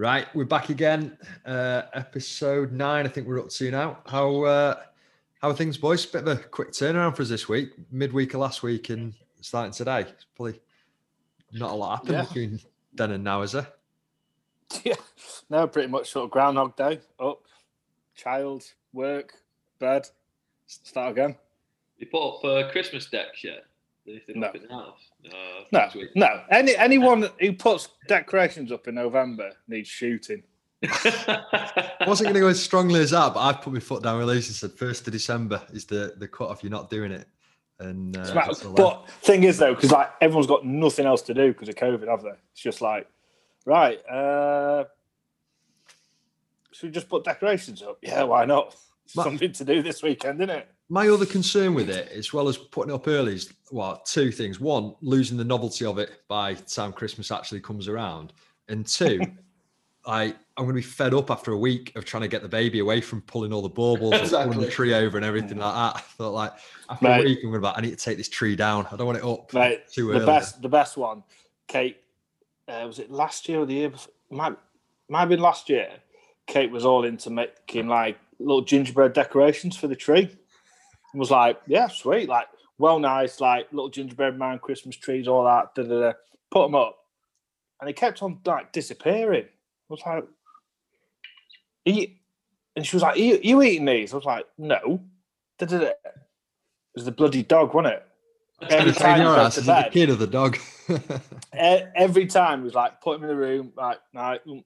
Right, we're back again. Episode 9, I think we're up to now. How are things, boys? Bit of a quick turnaround for us this week. Midweek of last week and starting today. It's probably not a lot happened between then and now, is there? Yeah, no, pretty much sort of Groundhog Day. Up, child, work, bed, start again. You put up Christmas decks yet? Anything up in the house? No. Anyone who puts decorations up in November needs shooting. I wasn't going to go as strongly as that, but I've put my foot down with Lisa and said 1st of December is the cut-off. You're not doing it. And but thing is, though, because like everyone's got nothing else to do because of COVID, have they? It's just like, right, should we just put decorations up? Yeah, why not? Something to do this weekend, isn't it? My other concern with it, as well as putting it up early, is two things. One, losing the novelty of it by the time Christmas actually comes around. And two, I'm going to be fed up after a week of trying to get the baby away from pulling all the baubles and pulling the tree over and everything like that. I thought, after a week, I'm going to I need to take this tree down. I don't want it up too early. The best one, Kate, was it last year or the year before? Might have been last year. Kate was all into making, little gingerbread decorations for the tree. And was like, yeah, sweet, little gingerbread man, Christmas trees, all that, put them up. And they kept on, disappearing. I was like, and she was like, you eating these? I was like, no. It was the bloody dog, wasn't it? Every time you went to bed, the kid or the dog? Every time, he was like, put him in the room,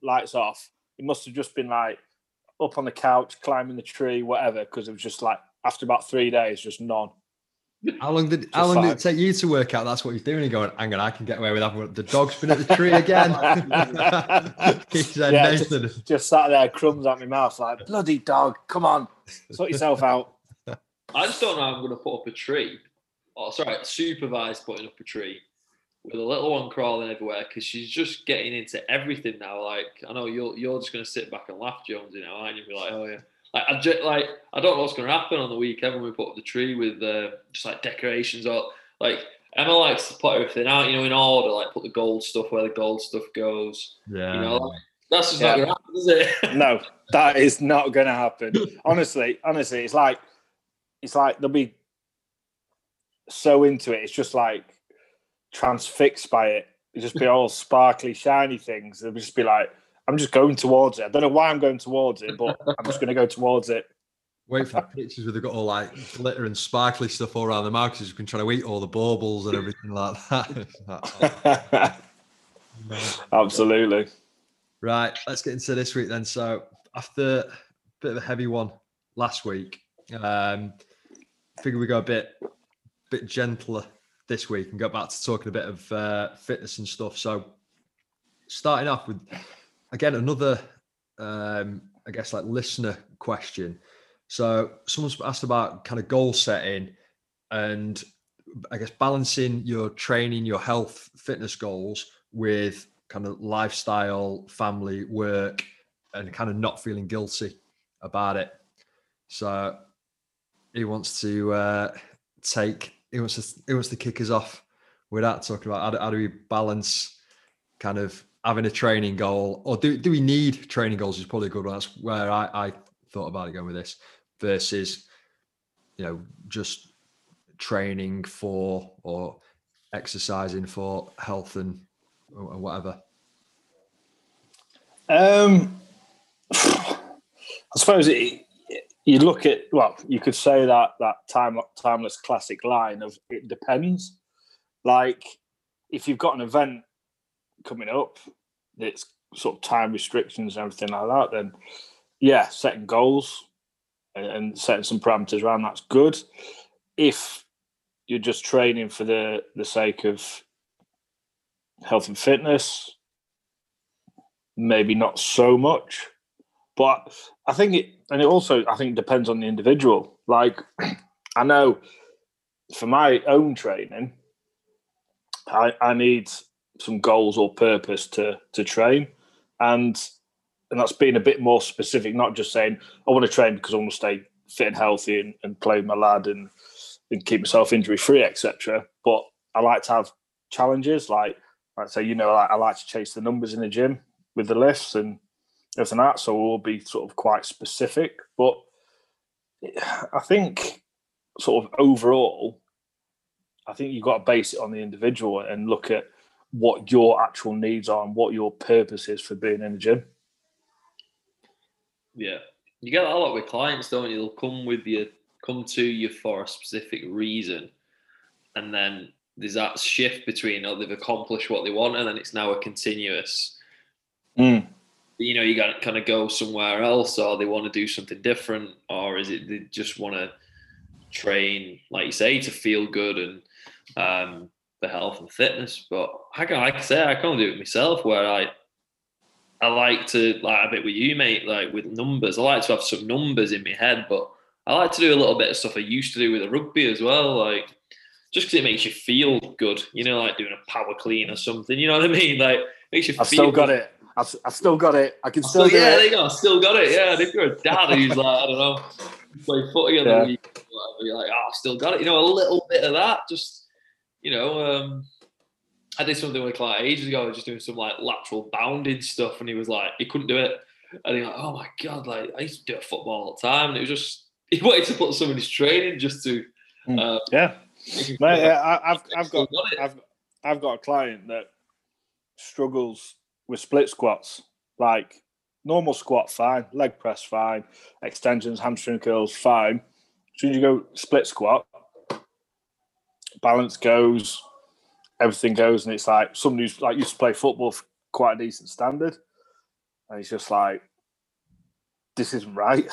lights off. It must have just been, up on the couch, climbing the tree, whatever, because it was just, after about 3 days, just none. How long did it take you to work out that's what he's doing? And going, hang on, I can get away with having the dog's been at the tree again. Just sat there, crumbs out my mouth, bloody dog, come on, sort yourself out. I just don't know how I'm going to put up a tree. Oh, sorry, supervise putting up a tree with a little one crawling everywhere because she's just getting into everything now. I know you're just going to sit back and laugh, Jonesy, now, aren't you? Be like, oh yeah. I don't know what's going to happen on the weekend when we put up the tree with just decorations or Emma likes to put everything out, in order, put the gold stuff where the gold stuff goes. Yeah. That's just not going to happen, is it? No, that is not going to happen. Honestly, it's like they'll be so into it. It's just transfixed by it. It'll just be all sparkly, shiny things. They'll just be I'm just going towards it. I don't know why I'm going towards it, but I'm just going to go towards it. Wait for the pictures where they've got all glitter and sparkly stuff all around the mouth because you've been trying to eat all the baubles and everything like that. Absolutely. Right, let's get into this week then. So after a bit of a heavy one last week, I figure we go a bit gentler this week and go back to talking a bit of fitness and stuff. So starting off with... Again, another, listener question. So someone's asked about kind of goal setting and I guess balancing your training, your health, fitness goals with kind of lifestyle, family, work, and kind of not feeling guilty about it. So he wants to kick us off without talking about how do we balance kind of having a training goal, or do we need training goals is probably a good one. That's where I thought about it going with this versus, just training for or exercising for health and or whatever. I suppose you look at, you could say that timeless classic line of it depends. If you've got an event coming up, it's sort of time restrictions and everything like that, then yeah, setting goals and setting some parameters around that's good. If you're just training for the sake of health and fitness, maybe not so much. But I think it also depends on the individual. I know for my own training, I need some goals or purpose to train, and that's being a bit more specific, not just saying I want to train because I want to stay fit and healthy and play with my lad and keep myself injury free, etc. But I like to have challenges, I like to chase the numbers in the gym with the lifts and everything like that, so we'll be sort of quite specific. But I think sort of overall, I think you've got to base it on the individual and look at what your actual needs are and what your purpose is for being in the gym. Yeah. You get that a lot with clients, don't you? They'll come to you for a specific reason, and then there's that shift between, oh, they've accomplished what they want, and then it's now a continuous. Mm. You know, you got to kind of go somewhere else, or they want to do something different, or is it they just want to train, like you say, to feel good and for health and fitness. But I can't do it myself. Where I like to, like a bit with you, mate, like with numbers. I like to have some numbers in my head, but I like to do a little bit of stuff I used to do with the rugby as well, like just because it makes you feel good. You know, like doing a power clean or something. You know what I mean? Like makes you. I've still got it. I can still do it. Yeah, there you go. I still got it. Yeah, and if you're a dad who's like, I don't know, play footy on the weekend, you're like, oh, I've still got it. You know, a little bit of that. Just, you know, I did something with a client ages ago. I was just doing some like lateral bounding stuff, and he was like, he couldn't do it. And he's like, oh my God, like I used to do football all the time, and it was just he wanted to put some in his training just to. Yeah, mate, yeah, I've got a client that struggles with split squats, like normal squat, fine, leg press, fine, extensions, hamstring curls, fine. As soon as you go split squat, balance goes, everything goes, and it's like somebody who's like used to play football for quite a decent standard, and he's just like, this isn't right.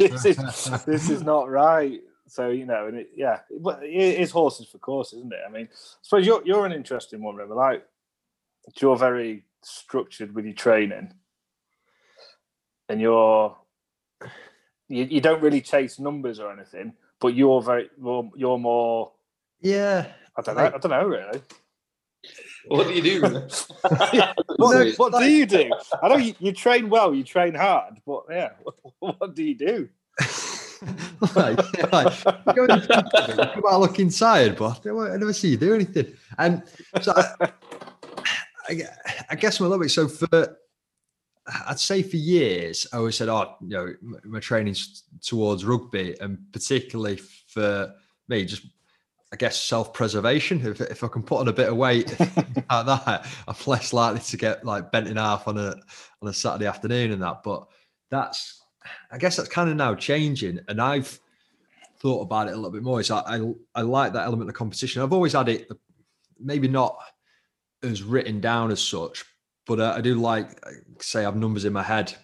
this is not right. So, you know, and it, yeah, but it is horses for courses, isn't it? I mean, I suppose you're an interesting one, River. Like, you're very structured with your training, and you don't really chase numbers or anything, but you're more. Yeah, I don't know really. What do you do? What do you do? I know you train well, you train hard, but yeah, what do you do? I look inside, but I never see you do anything. And so I guess I'm a little bit I'd say for years I always said, oh, you know, my training's towards rugby, and particularly for me, just I guess self-preservation. If I can put on a bit of weight like that, I'm less likely to get like bent in half on a Saturday afternoon and that. But I guess that's kind of now changing, and I've thought about it a little bit more. So I like that element of competition. I've always had it, maybe not as written down as such, but I do like, say, I have numbers in my head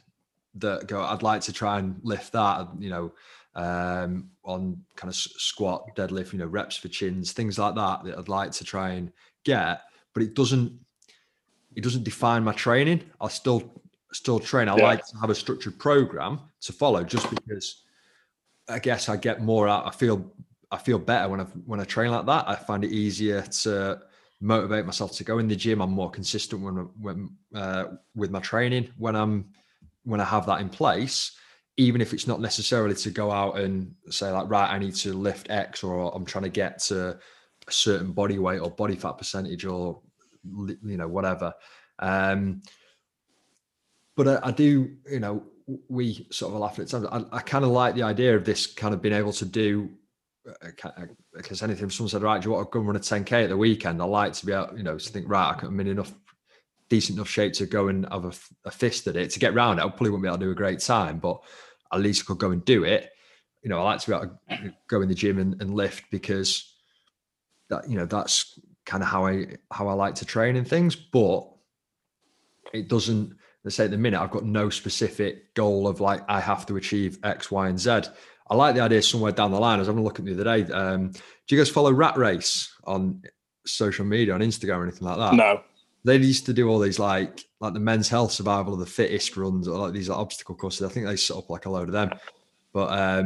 that go, I'd like to try and lift that, you know, on kind of squat, deadlift, you know, reps for chins, things like that I'd like to try and get, but it doesn't define my training. I still train. I like to have a structured program to follow, just because I guess I get more out. I feel better when I train like that. I find it easier to motivate myself to go in the gym. I'm more consistent when with my training when I have that in place, even if it's not necessarily to go out and say like, right, I need to lift X, or I'm trying to get to a certain body weight or body fat percentage, or, you know, whatever. But I do, you know, we sort of laugh at it sometimes. I kind of like the idea of this kind of being able to do, because anything, someone said, right, do you want to go and run a 10K at the weekend? I like to be able, you know, to think, right, I'm in decent enough shape to go and have a fist at it, to get round it. I probably wouldn't be able to do a great time, but at least I could go and do it. You know, I like to be able to go in the gym and lift, because that, you know, that's kind of how I like to train and things. But it doesn't, let's say at the minute, I've got no specific goal of like, I have to achieve X, Y, and Z. I like the idea somewhere down the line. I was having a look at the other day. Do you guys follow Rat Race on social media, on Instagram or anything like that? No. They used to do all these like the men's health survival of the fittest runs, or like these like obstacle courses. I think they set up like a load of them, but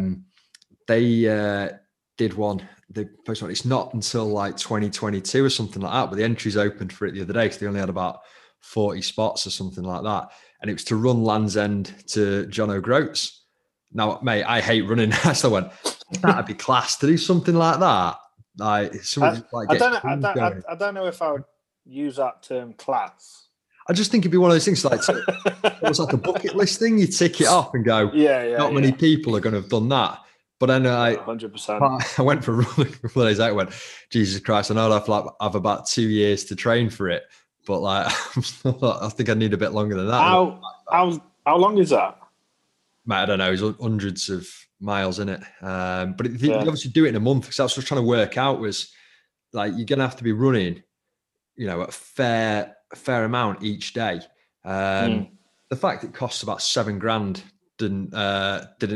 they did one. They posted one. It's not until like 2022 or something like that, but the entries opened for it the other day, because they only had about 40 spots or something like that, and it was to run Land's End to John O'Groats. Now, mate, I hate running. So I went, that'd be class to do something like that. Like, I don't know if I would use that term class. I just think it'd be one of those things like it was like a bucket list thing. You tick it off and go, not many people are going to have done that. But then I 100%. I went for a run a couple of days out and went, Jesus Christ, I know I'd have about 2 years to train for it. But like, I think I need a bit longer than that. How long is that? Mate, I don't know. It's hundreds of miles in it. But you obviously do it in a month, because that's what I was trying to work out, was like, you're going to have to be running, you know, a fair amount each day. The fact it costs about $7,000 didn't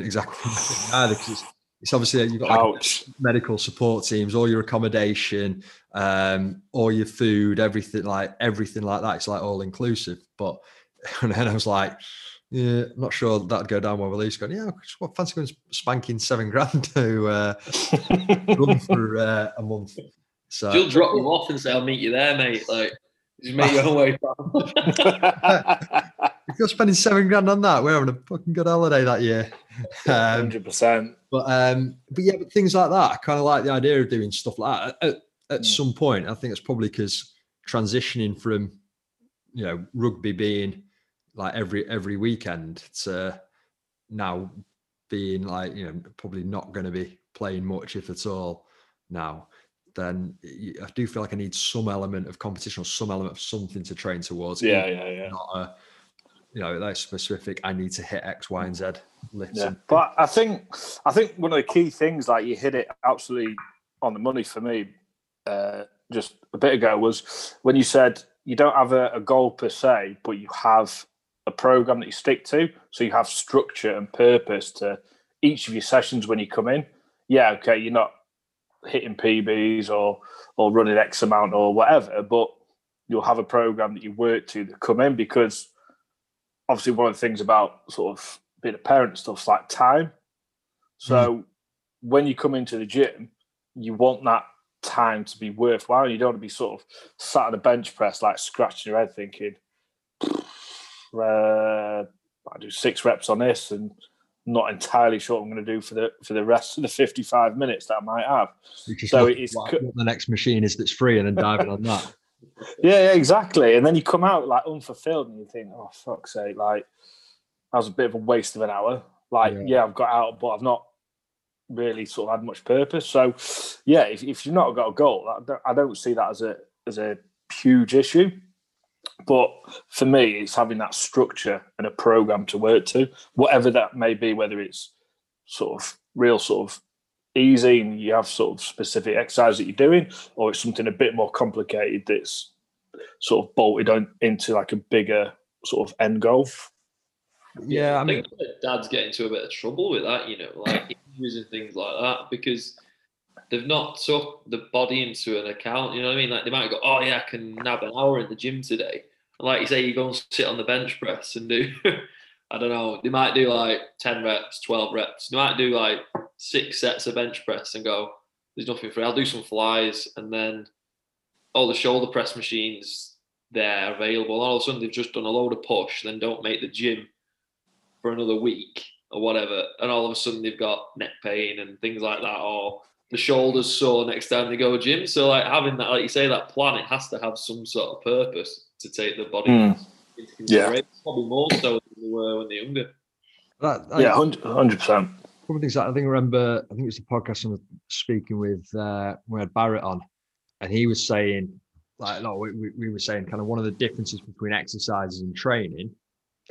exactly either, because it's obviously you've got like medical support teams, all your accommodation, all your food, everything like that. It's like all inclusive. But and then I was like, yeah, I'm not sure that'd go down well with Lee's going, yeah, what fancy going spanking $7,000 to run for a month. So you'll drop them off and say, I'll meet you there, mate. Like, just make your own way down. If you're spending $7,000 on that, we're having a fucking good holiday that year. 100%. But things like that, I kind of like the idea of doing stuff like that. At some point, I think it's probably because transitioning from, you know, rugby being like every weekend to now being like, you know, probably not going to be playing much, if at all, now, then I do feel like I need some element of competition or some element of something to train towards. Yeah. Not a, you know, that's specific, I need to hit X, Y, and Z list. Yeah. But I think one of the key things, like you hit it absolutely on the money for me just a bit ago, was when you said you don't have a goal per se, but you have a program that you stick to. So you have structure and purpose to each of your sessions when you come in. Yeah, okay, you're not hitting PBs or running X amount or whatever, but you'll have a program that you work to come in, because obviously one of the things about sort of being a parent and stuff is like time. So when you come into the gym, you want that time to be worthwhile. You don't want to be sort of sat at a bench press, like scratching your head thinking, I do 6 reps on this and not entirely sure what I'm going to do for the rest of the 55 minutes that I might have. So it's what the next machine is that's free, and then diving on that. Yeah, exactly. And then you come out like unfulfilled, and you think, "Oh, fuck's sake! Like, that was a bit of a waste of an hour. Like, yeah, I've got out, but I've not really sort of had much purpose." So, yeah, if you've not got a goal, I don't see that as a huge issue. But for me, it's having that structure and a program to work to, whatever that may be, whether it's sort of real sort of easy and you have sort of specific exercise that you're doing, or it's something a bit more complicated that's sort of bolted on into like a bigger sort of end goal. Yeah, I mean, Dad's getting into a bit of trouble with that, you know, like injuries and things like that, because they've not took the body into an account, you know what I mean? Like, they might go, oh yeah, I can nab an hour in the gym today. And like you say, you go and sit on the bench press and do, I don't know, they might do like 10 reps, 12 reps. They might do like 6 sets of bench press and go, there's nothing for it. I'll do some flies. And then all the shoulder press machines, they're available. All of a sudden, they've just done a load of push, then don't make the gym for another week or whatever. And all of a sudden, they've got neck pain and things like that, or the shoulders sore next time they go to gym. So like having that, like you say, that plan, it has to have some sort of purpose to take the body into consideration. Yeah. Probably more so than they were when they were younger. Yeah, 100%. One of the things that I think it was the podcast I was speaking with, we had Barrett on, and he was saying, like, no, we were saying kind of one of the differences between exercises and training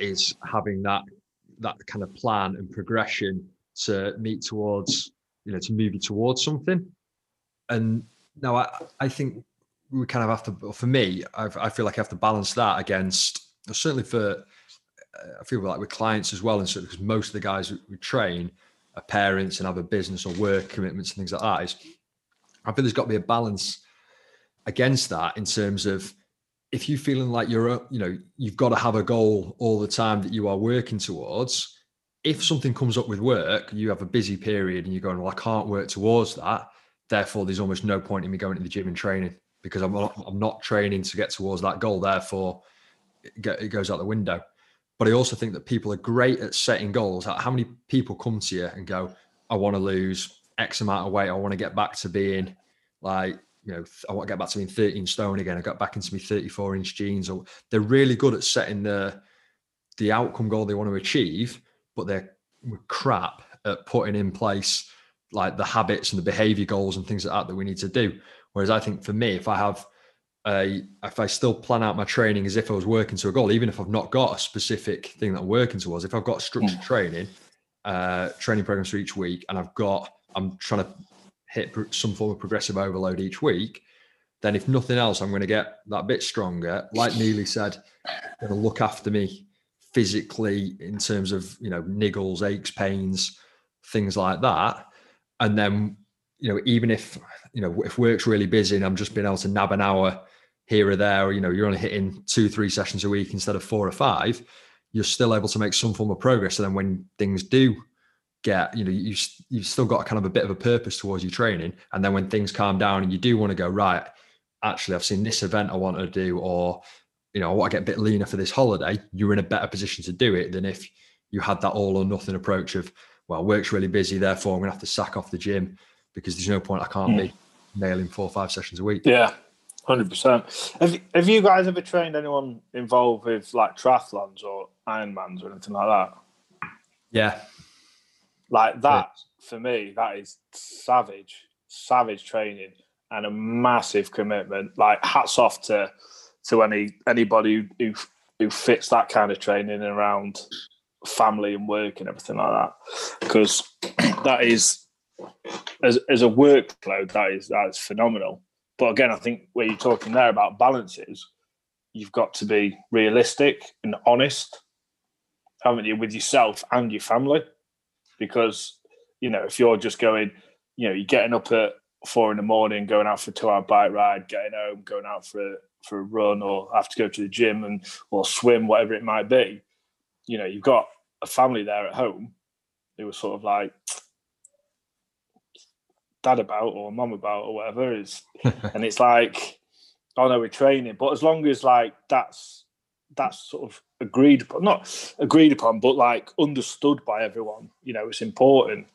is having that kind of plan and progression to meet towards, you know, to move you towards something. And now I think we kind of have to, for me, I feel like I have to balance that against, certainly for, I feel like with clients as well, and so because most of the guys we train are parents and have a business or work commitments and things like that, is I feel there's got to be a balance against that, in terms of if you're feeling like you're, you know, you've got to have a goal all the time that you are working towards. If something comes up with work, you have a busy period and you're going, well, I can't work towards that. Therefore, there's almost no point in me going to the gym and training, because I'm not training to get towards that goal. Therefore, it goes out the window. But I also think that people are great at setting goals. How many people come to you and go, I want to lose X amount of weight. I want to get back to being like you know, I want to get back to being 13 stone again. I got back into my 34 inch jeans. Or they're really good at setting the outcome goal they want to achieve, but they're crap at putting in place like the habits and the behavior goals and things like that that we need to do. Whereas I think for me, if I still plan out my training as if I was working to a goal, even if I've not got a specific thing that I'm working towards, if I've got structured training programs for each week, and I'm trying to hit some form of progressive overload each week, then if nothing else, I'm going to get that bit stronger. Like Neely said, going to look after me physically in terms of, you know, niggles, aches, pains, things like that. And then, you know, even if, you know, if work's really busy and I'm just being able to nab an hour here or there, or, you know, you're only hitting 2-3 sessions a week instead of 4 or 5, you're still able to make some form of progress. And then when things do get, you know, you've still got kind of a bit of a purpose towards your training. And then when things calm down and you do want to go, right, actually, I've seen this event I want to do, or, you know, I want to get a bit leaner for this holiday, you're in a better position to do it than if you had that all or nothing approach of, well, work's really busy, therefore I'm going to have to sack off the gym because there's no point, I can't be nailing 4 or 5 sessions a week. Yeah. 100%. Have you guys ever trained anyone involved with like triathlons or Ironmans or anything like that? Yeah. Like that, yeah. For me, that is savage training and a massive commitment. Like hats off to anybody who fits that kind of training around family and work and everything like that. Because that is, as a workload, that is phenomenal. But again, I think where you're talking there about balances, you've got to be realistic and honest, haven't you, with yourself and your family? Because, you know, if you're just going, you know, you're getting up at 4 a.m, going out for a 2-hour bike ride, getting home, going out for a run, or have to go to the gym or swim, whatever it might be, you know, you've got a family there at home who are sort of like, dad about or mum about or whatever is, and it's like, oh no, we're training. But as long as like that's sort of not agreed upon, but like understood by everyone, you know, it's important.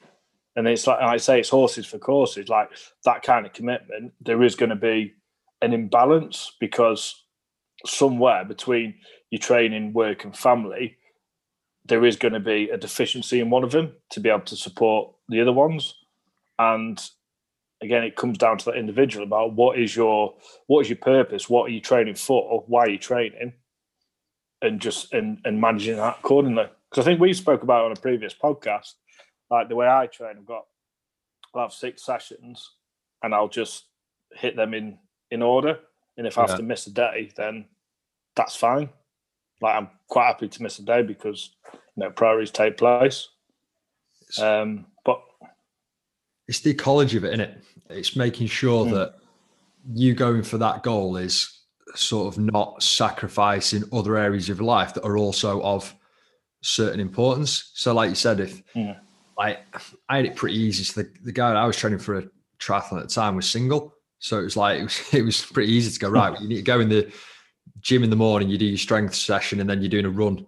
And it's like I say, it's horses for courses. Like that kind of commitment, there is going to be an imbalance because somewhere between your training, work, and family, there is going to be a deficiency in one of them to be able to support the other ones. And again, it comes down to that individual about what is your purpose, what are you training for, why are you training, and managing that accordingly. Because I think we spoke about on a previous podcast, like the way I train, I'll have 6 sessions, and I'll just hit them in order. And if I have to miss a day, then that's fine. Like I'm quite happy to miss a day because, you know, priorities take place. It's the ecology of it, isn't it? It's making sure that you going for that goal is sort of not sacrificing other areas of life that are also of certain importance. So like you said, if I had it pretty easy. So the guy that I was training for a triathlon at the time was single. So it was like, it was pretty easy to go, right, well, you need to go in the gym in the morning, you do your strength session, and then you're doing a run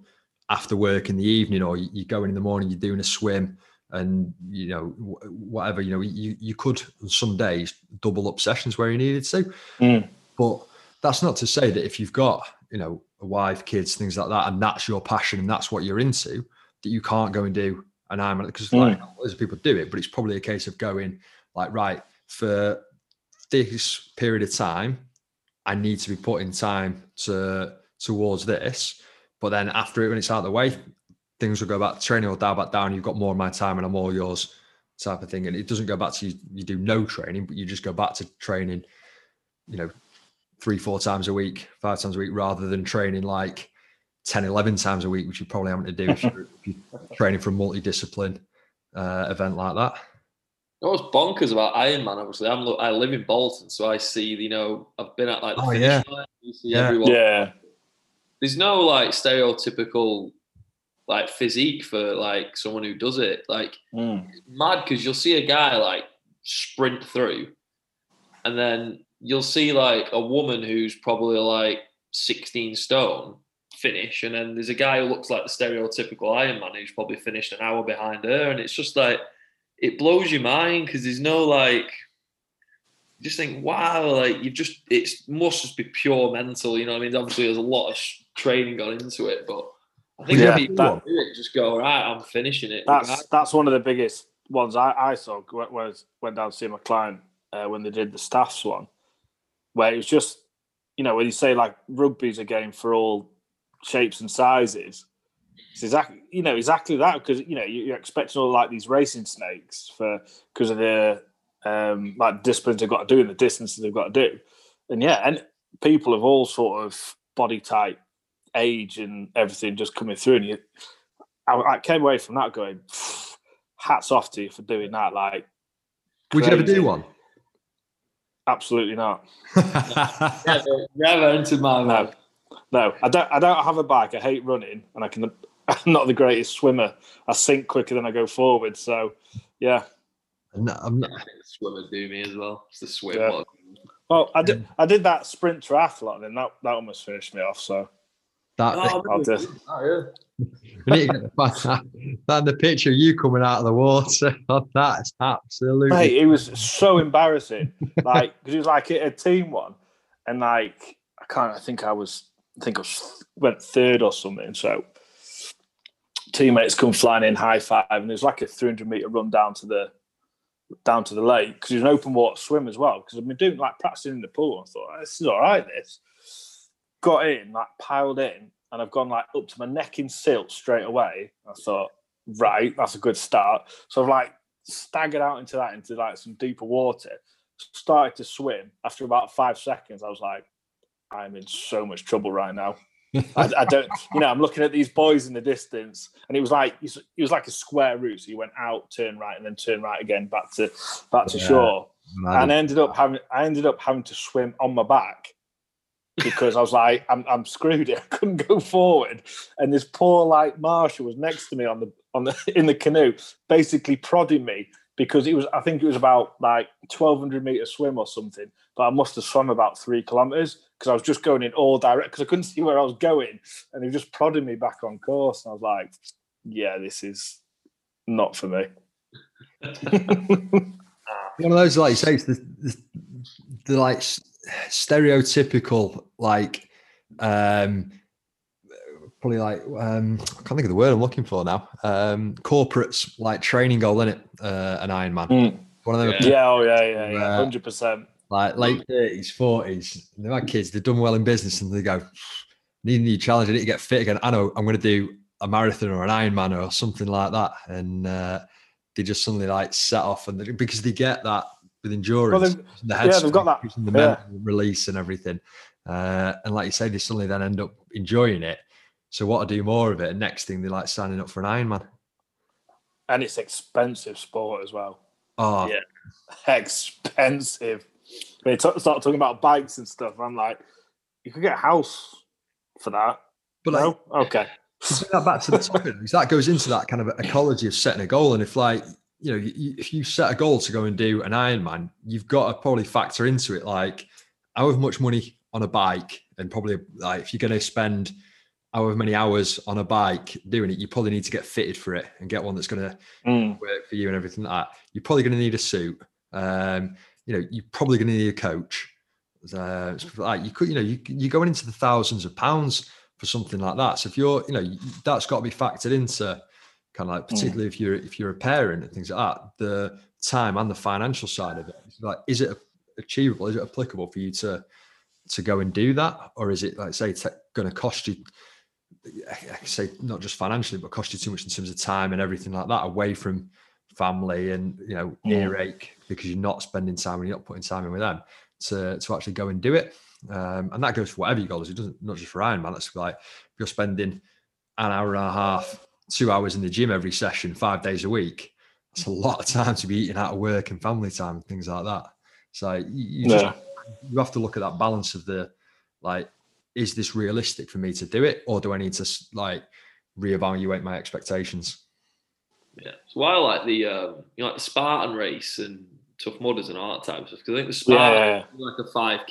after work in the evening, or you go in the morning, you're doing a swim, and, you know, whatever, you know, you could on some days double up sessions where you needed to. But that's not to say that if you've got, you know, a wife, kids, things like that, and that's your passion and that's what you're into, that you can't go and do an Ironman, because like loads of people do it, but it's probably a case of going like, right, for this period of time, I need to be putting time towards this. But then after it, when it's out of the way, things will go back to training, or dial back down. You've got more of my time and I'm all yours type of thing. And it doesn't go back to you do no training, but you just go back to training, you know, 3-4 times a week, 5 times a week, rather than training like 10-11 times a week, which you probably haven't to do if you're training for a multi-discipline event like that. What's bonkers about Ironman, obviously, I live in Bolton, so I see, you know, I've been at like the finish line, you see everyone. Yeah. There's no like stereotypical like physique for like someone who does it, like it's mad, because you'll see a guy like sprint through, and then you'll see like a woman who's probably like 16 stone finish, and then there's a guy who looks like the stereotypical Ironman who's probably finished an hour behind her, and it's just like, it blows your mind, because there's no like just think, wow, like you've just, it must just be pure mental, you know what I mean? Obviously there's a lot of training gone into it, but I think if you do it, just go, all right, I'm finishing it. That's one of the biggest ones I saw when I went down to see my client when they did the staffs one, where it was just, you know, when you say like rugby's a game for all shapes and sizes, it's exactly, you know, exactly that, because, you know, you're expecting all like these racing snakes for, because of the like disciplines they've got to do and the distances they've got to do. And yeah, and people of all sort of body type, age and everything just coming through. And I came away from that going, hats off to you for doing that. Like, would you ever do one? Absolutely not. never entered my mind. No, I don't have a bike. I hate running, and I'm not the greatest swimmer. I sink quicker than I go forward. So, yeah. No, I'm not. I think the swimmers do me as well. It's the swim. Yeah. Well, I did that sprint triathlon, and that almost finished me off. So the picture of you coming out of the water, that is absolutely. Mate, it was so embarrassing. Like, because it was like a team one, and like I think I went third or something. So teammates come flying in, high five, and there's like a 300-meter run down to the lake, because it was an open water swim as well. Because I've been doing like practicing in the pool, and I thought, this is all right. This got in, like piled in, and I've gone like up to my neck in silt straight away. I thought, right, that's a good start. So I've like staggered out into like some deeper water, started to swim. After about 5 seconds, I was like, I'm in so much trouble right now. I don't, you know, I'm looking at these boys in the distance, and it was like a square route. So you went out, turn right, and then turn right again back to shore. And I ended up having to swim on my back, because I was like, I'm screwed. I couldn't go forward. And this poor like marshal was next to me in the canoe, basically prodding me, because I think it was about like 1,200-meter swim or something, but I must have swum about 3 kilometers, because I was just going in all direct, because I couldn't see where I was going, and they were just prodding me back on course. And I was like, yeah, this is not for me. One of those, like you say, it's the like stereotypical, like probably like I can't think of the word I'm looking for now. Corporates, like training goal, innit? An Ironman. Mm. One of them. Yeah, 100%. Like late 30s, 40s, they've had kids, they've done well in business, and they go, need a new challenge, I need to get fit again. I know I'm going to do a marathon or an Ironman or something like that. And they just suddenly like set off, and because they get that with endurance, well, and the head they've got that. And the mental release and everything. And like you say, they suddenly then end up enjoying it. So what to do more of it? And next thing, they're like signing up for an Ironman. And it's expensive sport as well. Oh, yeah, expensive. They start talking about bikes and stuff. I'm like, you could get a house for that. But like, no? Okay. That back to the topic, because that goes into that kind of ecology of setting a goal. And if, like, you know, if you set a goal to go and do an Ironman, you've got to probably factor into it, like, however much money on a bike, and probably, like, if you're going to spend however many hours on a bike doing it, you probably need to get fitted for it and get one that's going to work for you and everything like that. You're probably going to need a suit. You know, you're probably going to need a coach. Like you could, you know, you're going into the thousands of pounds for something like that. So if you're, you know, that's got to be factored into, kind of like, particularly if you're a parent and things like that, the time and the financial side of it. It's like, is it achievable? Is it applicable for you to go and do that, or is it, like, say, going to cost you? I say not just financially, but cost you too much in terms of time and everything like that, away from family and, you know, earache, because you're not spending time and you're not putting time in with them to actually go and do it. And that goes for whatever your goal is. It doesn't, not just for Ironman. That's like, if you're spending an hour and a half, 2 hours in the gym every session, 5 days a week, that's a lot of time to be eating out of work and family time and things like that. So you have to look at that balance of the, like, is this realistic for me to do it, or do I need to, like, reevaluate my expectations? Yeah, so I like the you know, like the Spartan race and Tough Mudders and all that type of stuff, because I think the Spartan is like a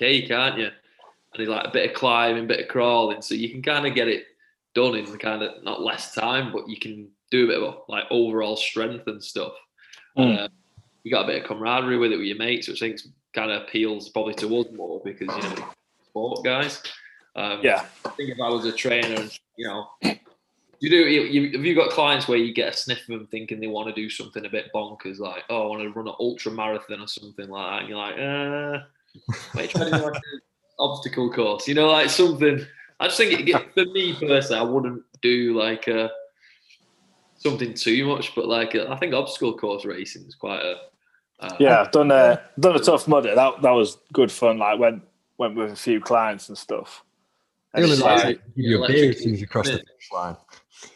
5K, can't you? And it's like a bit of climbing, bit of crawling, so you can kind of get it done in kind of not less time, but you can do a bit of like overall strength and stuff. You got a bit of camaraderie with it with your mates, which I think's kind of appeals probably to us more because, you know, sport guys. I think if I was a trainer, and, you know, have you got clients where you get a sniff of them thinking they want to do something a bit bonkers, like, oh, I want to run an ultra marathon or something like that, and you're like, wait, try to do like an obstacle course, you know, like something. I just think for me personally, I wouldn't do like something too much, but like I think obstacle course racing is quite a. I've done a Tough Mudder. That was good fun. Like went with a few clients and stuff. And really like your beer across the finish line.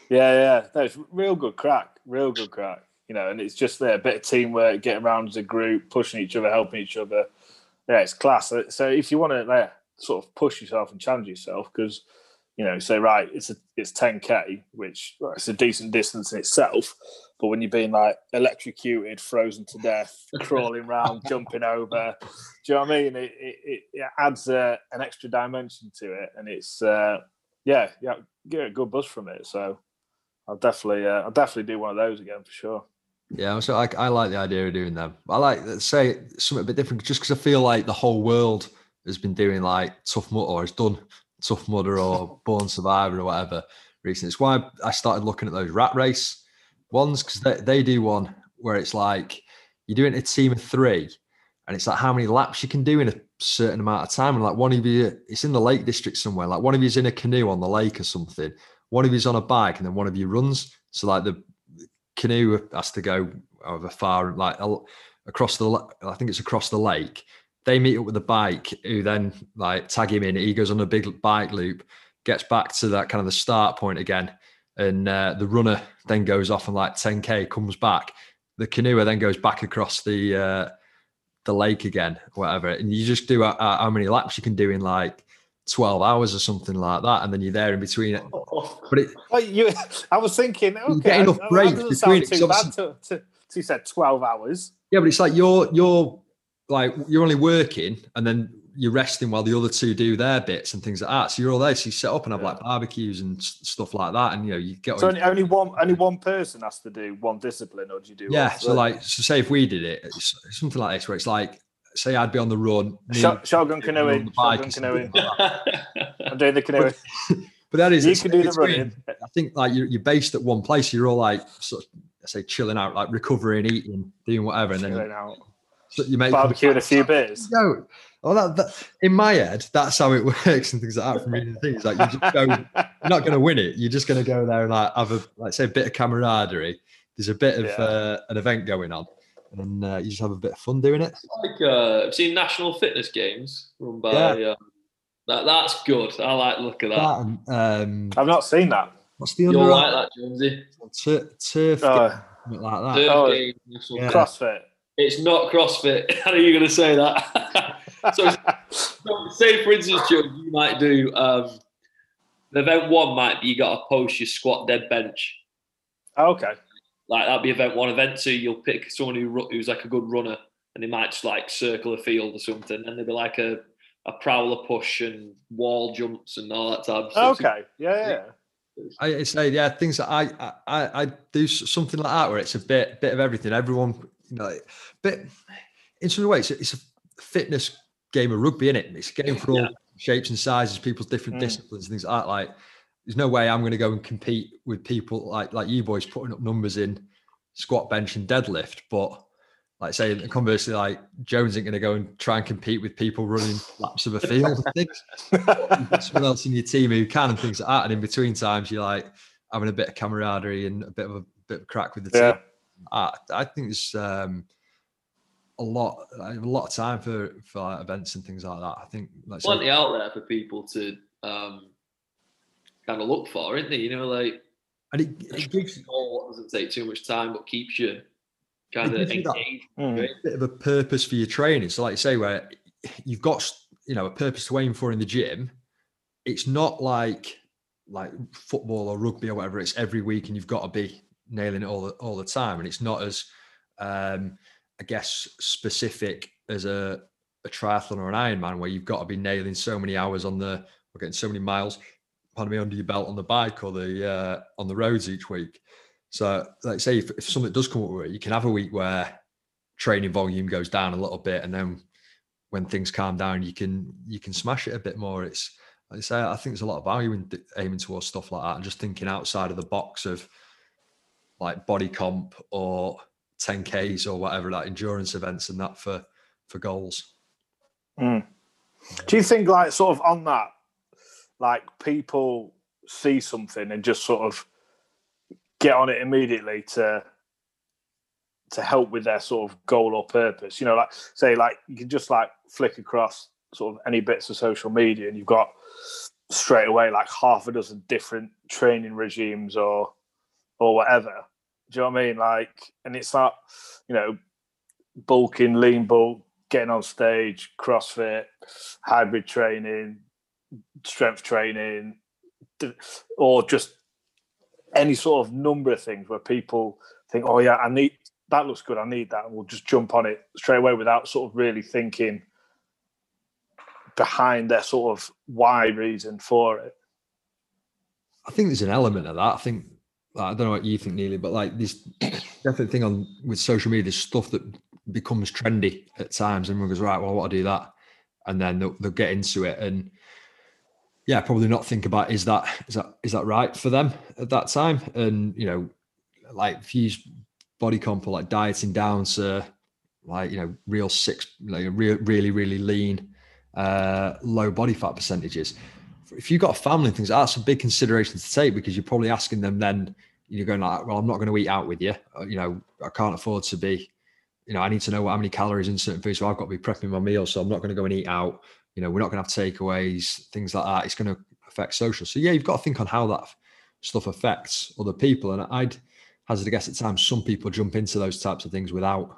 Yeah, no, it's real good crack. You know, and it's just a bit of teamwork, getting around as a group, pushing each other, helping each other. Yeah, it's class. So if you want to sort of push yourself and challenge yourself, because you know, say right, it's 10K, which is a decent distance in itself. But when you're being like electrocuted, frozen to death, crawling around, jumping over, do you know what I mean? It adds an extra dimension to it, and it's get a good buzz from it. So I'll definitely do one of those again for sure. Yeah, so I like the idea of doing them. I like say something a bit different, just because I feel like the whole world has been doing like Tough Mudder, or has done Tough Mudder or Born Survivor or whatever recently. It's why I started looking at those Rat Race ones, because they do one where it's like you're doing a team of three, and it's like how many laps you can do in a certain amount of time. And like one of you, it's in the Lake District somewhere. Like one of you's in a canoe on the lake or something. One of you's on a bike, and then one of you runs. So like the canoe has to go however far, like I think it's across the lake. They meet up with the bike, who then like tag him in. He goes on a big bike loop, gets back to that kind of the start point again. And the runner then goes off and like 10K, comes back. The canoer then goes back across the lake again, whatever. And you just do how many laps you can do in like 12 hours or something like that. And then you're there in between it. But I was thinking, okay, you get enough breaks between sound it. Too bad to said 12 hours. Yeah, but it's like you're only working and then you're resting while the other two do their bits and things like that. So you're all there. So you set up and have like barbecues and stuff like that. And, you know, you get... So only one person has to do one discipline, or do you do... Yeah, so like, so say if we did it, it's something like this, where it's like, say I'd be on the run... Shotgun canoeing. I'm doing the canoeing. But that is... You can do the running. I think like you're based at one place. You're all like, sort of, I say chilling out, like recovering, eating, doing whatever. And then chilling out. So you make barbecue and a few beers. No. Oh, that in my head, that's how it works and things like that. From reading things, like you just go, you're not going to win it. You're just going to go there and like have a bit of camaraderie. There's a bit of an event going on, and you just have a bit of fun doing it. It's like I've seen national fitness games run by. That's good. I like the look at that. I've not seen that. What's the other? You like that, Jonesy? Turf game, like that. Turf game, CrossFit. It's not CrossFit. How are you going to say that? So say for instance, Joe, you might do the event one might be you got to post your squat, dead, bench. Okay. Like that'd be event one. Event two, you'll pick someone who's like a good runner, and they might just like circle a field or something, and they'd be like a prowler push and wall jumps and all that type of stuff. Okay. Yeah. I say things that I do something like that where it's a bit of everything. Everyone, you know, but in some ways it's a fitness game of rugby, isn't it? It's a game for all shapes and sizes, people's different disciplines and things like that. Like, there's no way I'm going to go and compete with people like you boys putting up numbers in squat, bench, and deadlift. But like, say, conversely, like Jones ain't going to go and try and compete with people running laps of a field and things. Someone else in your team who can and things like that. And in between times, you're like having a bit of camaraderie and a bit of crack with the team. I think there's a lot of time for like events and things like that. I think like plenty out there for people to kind of look for, isn't there? You know, like, and it gives you all, doesn't take too much time, but keeps you kind of engaged. A bit of a purpose for your training. So, like you say, where you've got, you know, a purpose to aim for in the gym. It's not like football or rugby or whatever. It's every week, and you've got to be nailing it all the time, and it's not as I guess specific as a triathlon or an Ironman, where you've got to be nailing so many hours or getting so many miles, pardon me, under your belt on the bike or the on the roads each week. So, like say, if something does come up with it, you can have a week where training volume goes down a little bit, and then when things calm down, you can smash it a bit more. I think there's a lot of value in aiming towards stuff like that and just thinking outside of the box of like body comp or 10Ks or whatever, like endurance events and that for goals. Mm. Do you think, like, sort of on that, like, people see something and just sort of get on it immediately to help with their sort of goal or purpose? You know, like, say, like, you can just, like, flick across sort of any bits of social media and you've got straight away like half a dozen different training regimes or whatever. Do you know what I mean? Like, and it's like, you know, bulking, lean bulk, getting on stage, CrossFit, hybrid training, strength training, or just any sort of number of things where people think, oh yeah, I need that, looks good, I need that, and we'll just jump on it straight away without sort of really thinking behind their sort of why reason for it. I think there's an element of that. I think, I don't know what you think, Neely, but like this definite thing on with social media, stuff that becomes trendy at times, and everyone goes, right, well, I want to do that, and then they'll get into it, and yeah, probably not think about is that right for them at that time, and you know, like if you use body comp or like dieting down to like, you know, real six, like really really lean, low body fat percentages. If you've got a family and things, that's a big consideration to take, because you're probably asking them then, you're going like, well, I'm not going to eat out with you. You know, I can't afford to be, you know, I need to know how many calories in certain foods, so I've got to be prepping my meals, so I'm not going to go and eat out. You know, we're not going to have takeaways, things like that. It's going to affect social. So yeah, you've got to think on how that stuff affects other people. And I'd hazard a guess at times, some people jump into those types of things without,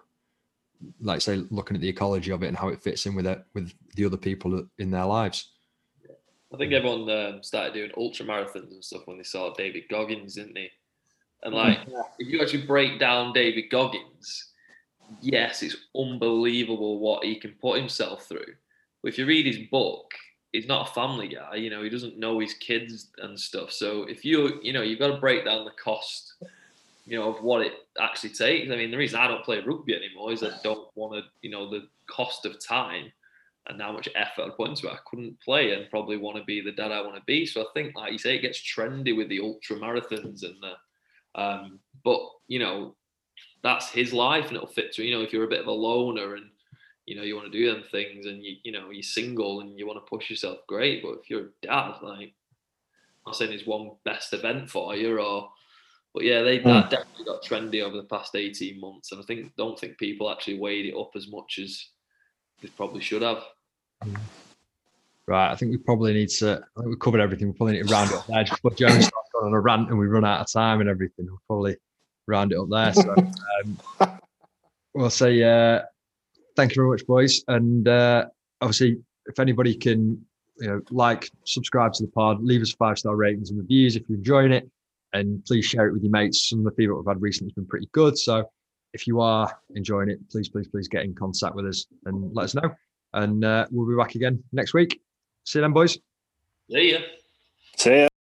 like say, looking at the ecology of it and how it fits in with it, with the other people in their lives. I think everyone started doing ultra marathons and stuff when they saw David Goggins, didn't they? And like, if you actually break down David Goggins, yes, it's unbelievable what he can put himself through. But if you read his book, he's not a family guy. You know, he doesn't know his kids and stuff. So if you know, you've got to break down the cost, you know, of what it actually takes. I mean, the reason I don't play rugby anymore is I don't want to, you know, the cost of time and how much effort I put into it. I couldn't play and probably want to be the dad I want to be. So I think, like you say, it gets trendy with the ultra marathons and the, but you know, that's his life and it'll fit to, you know, if you're a bit of a loner and, you know, you want to do them things and you know, you're single and you want to push yourself, great. But if you're a dad, like, I'm not saying it's one best event for you or, but yeah, that definitely got trendy over the past 18 months. And I don't think people actually weighed it up as much as they probably should have. Right, I think we probably need to, I think we covered everything, we probably need to round it up there. Just put Jones on a rant and we run out of time and everything, we'll probably round it up there. So we'll say thank you very much, boys, and obviously if anybody can, you know, like, subscribe to the pod, leave us 5-star ratings and reviews if you're enjoying it, and please share it with your mates. Some of the feedback we've had recently has been pretty good, so if you are enjoying it, please get in contact with us and let us know. And we'll be back again next week. See you then, boys. See ya. See ya.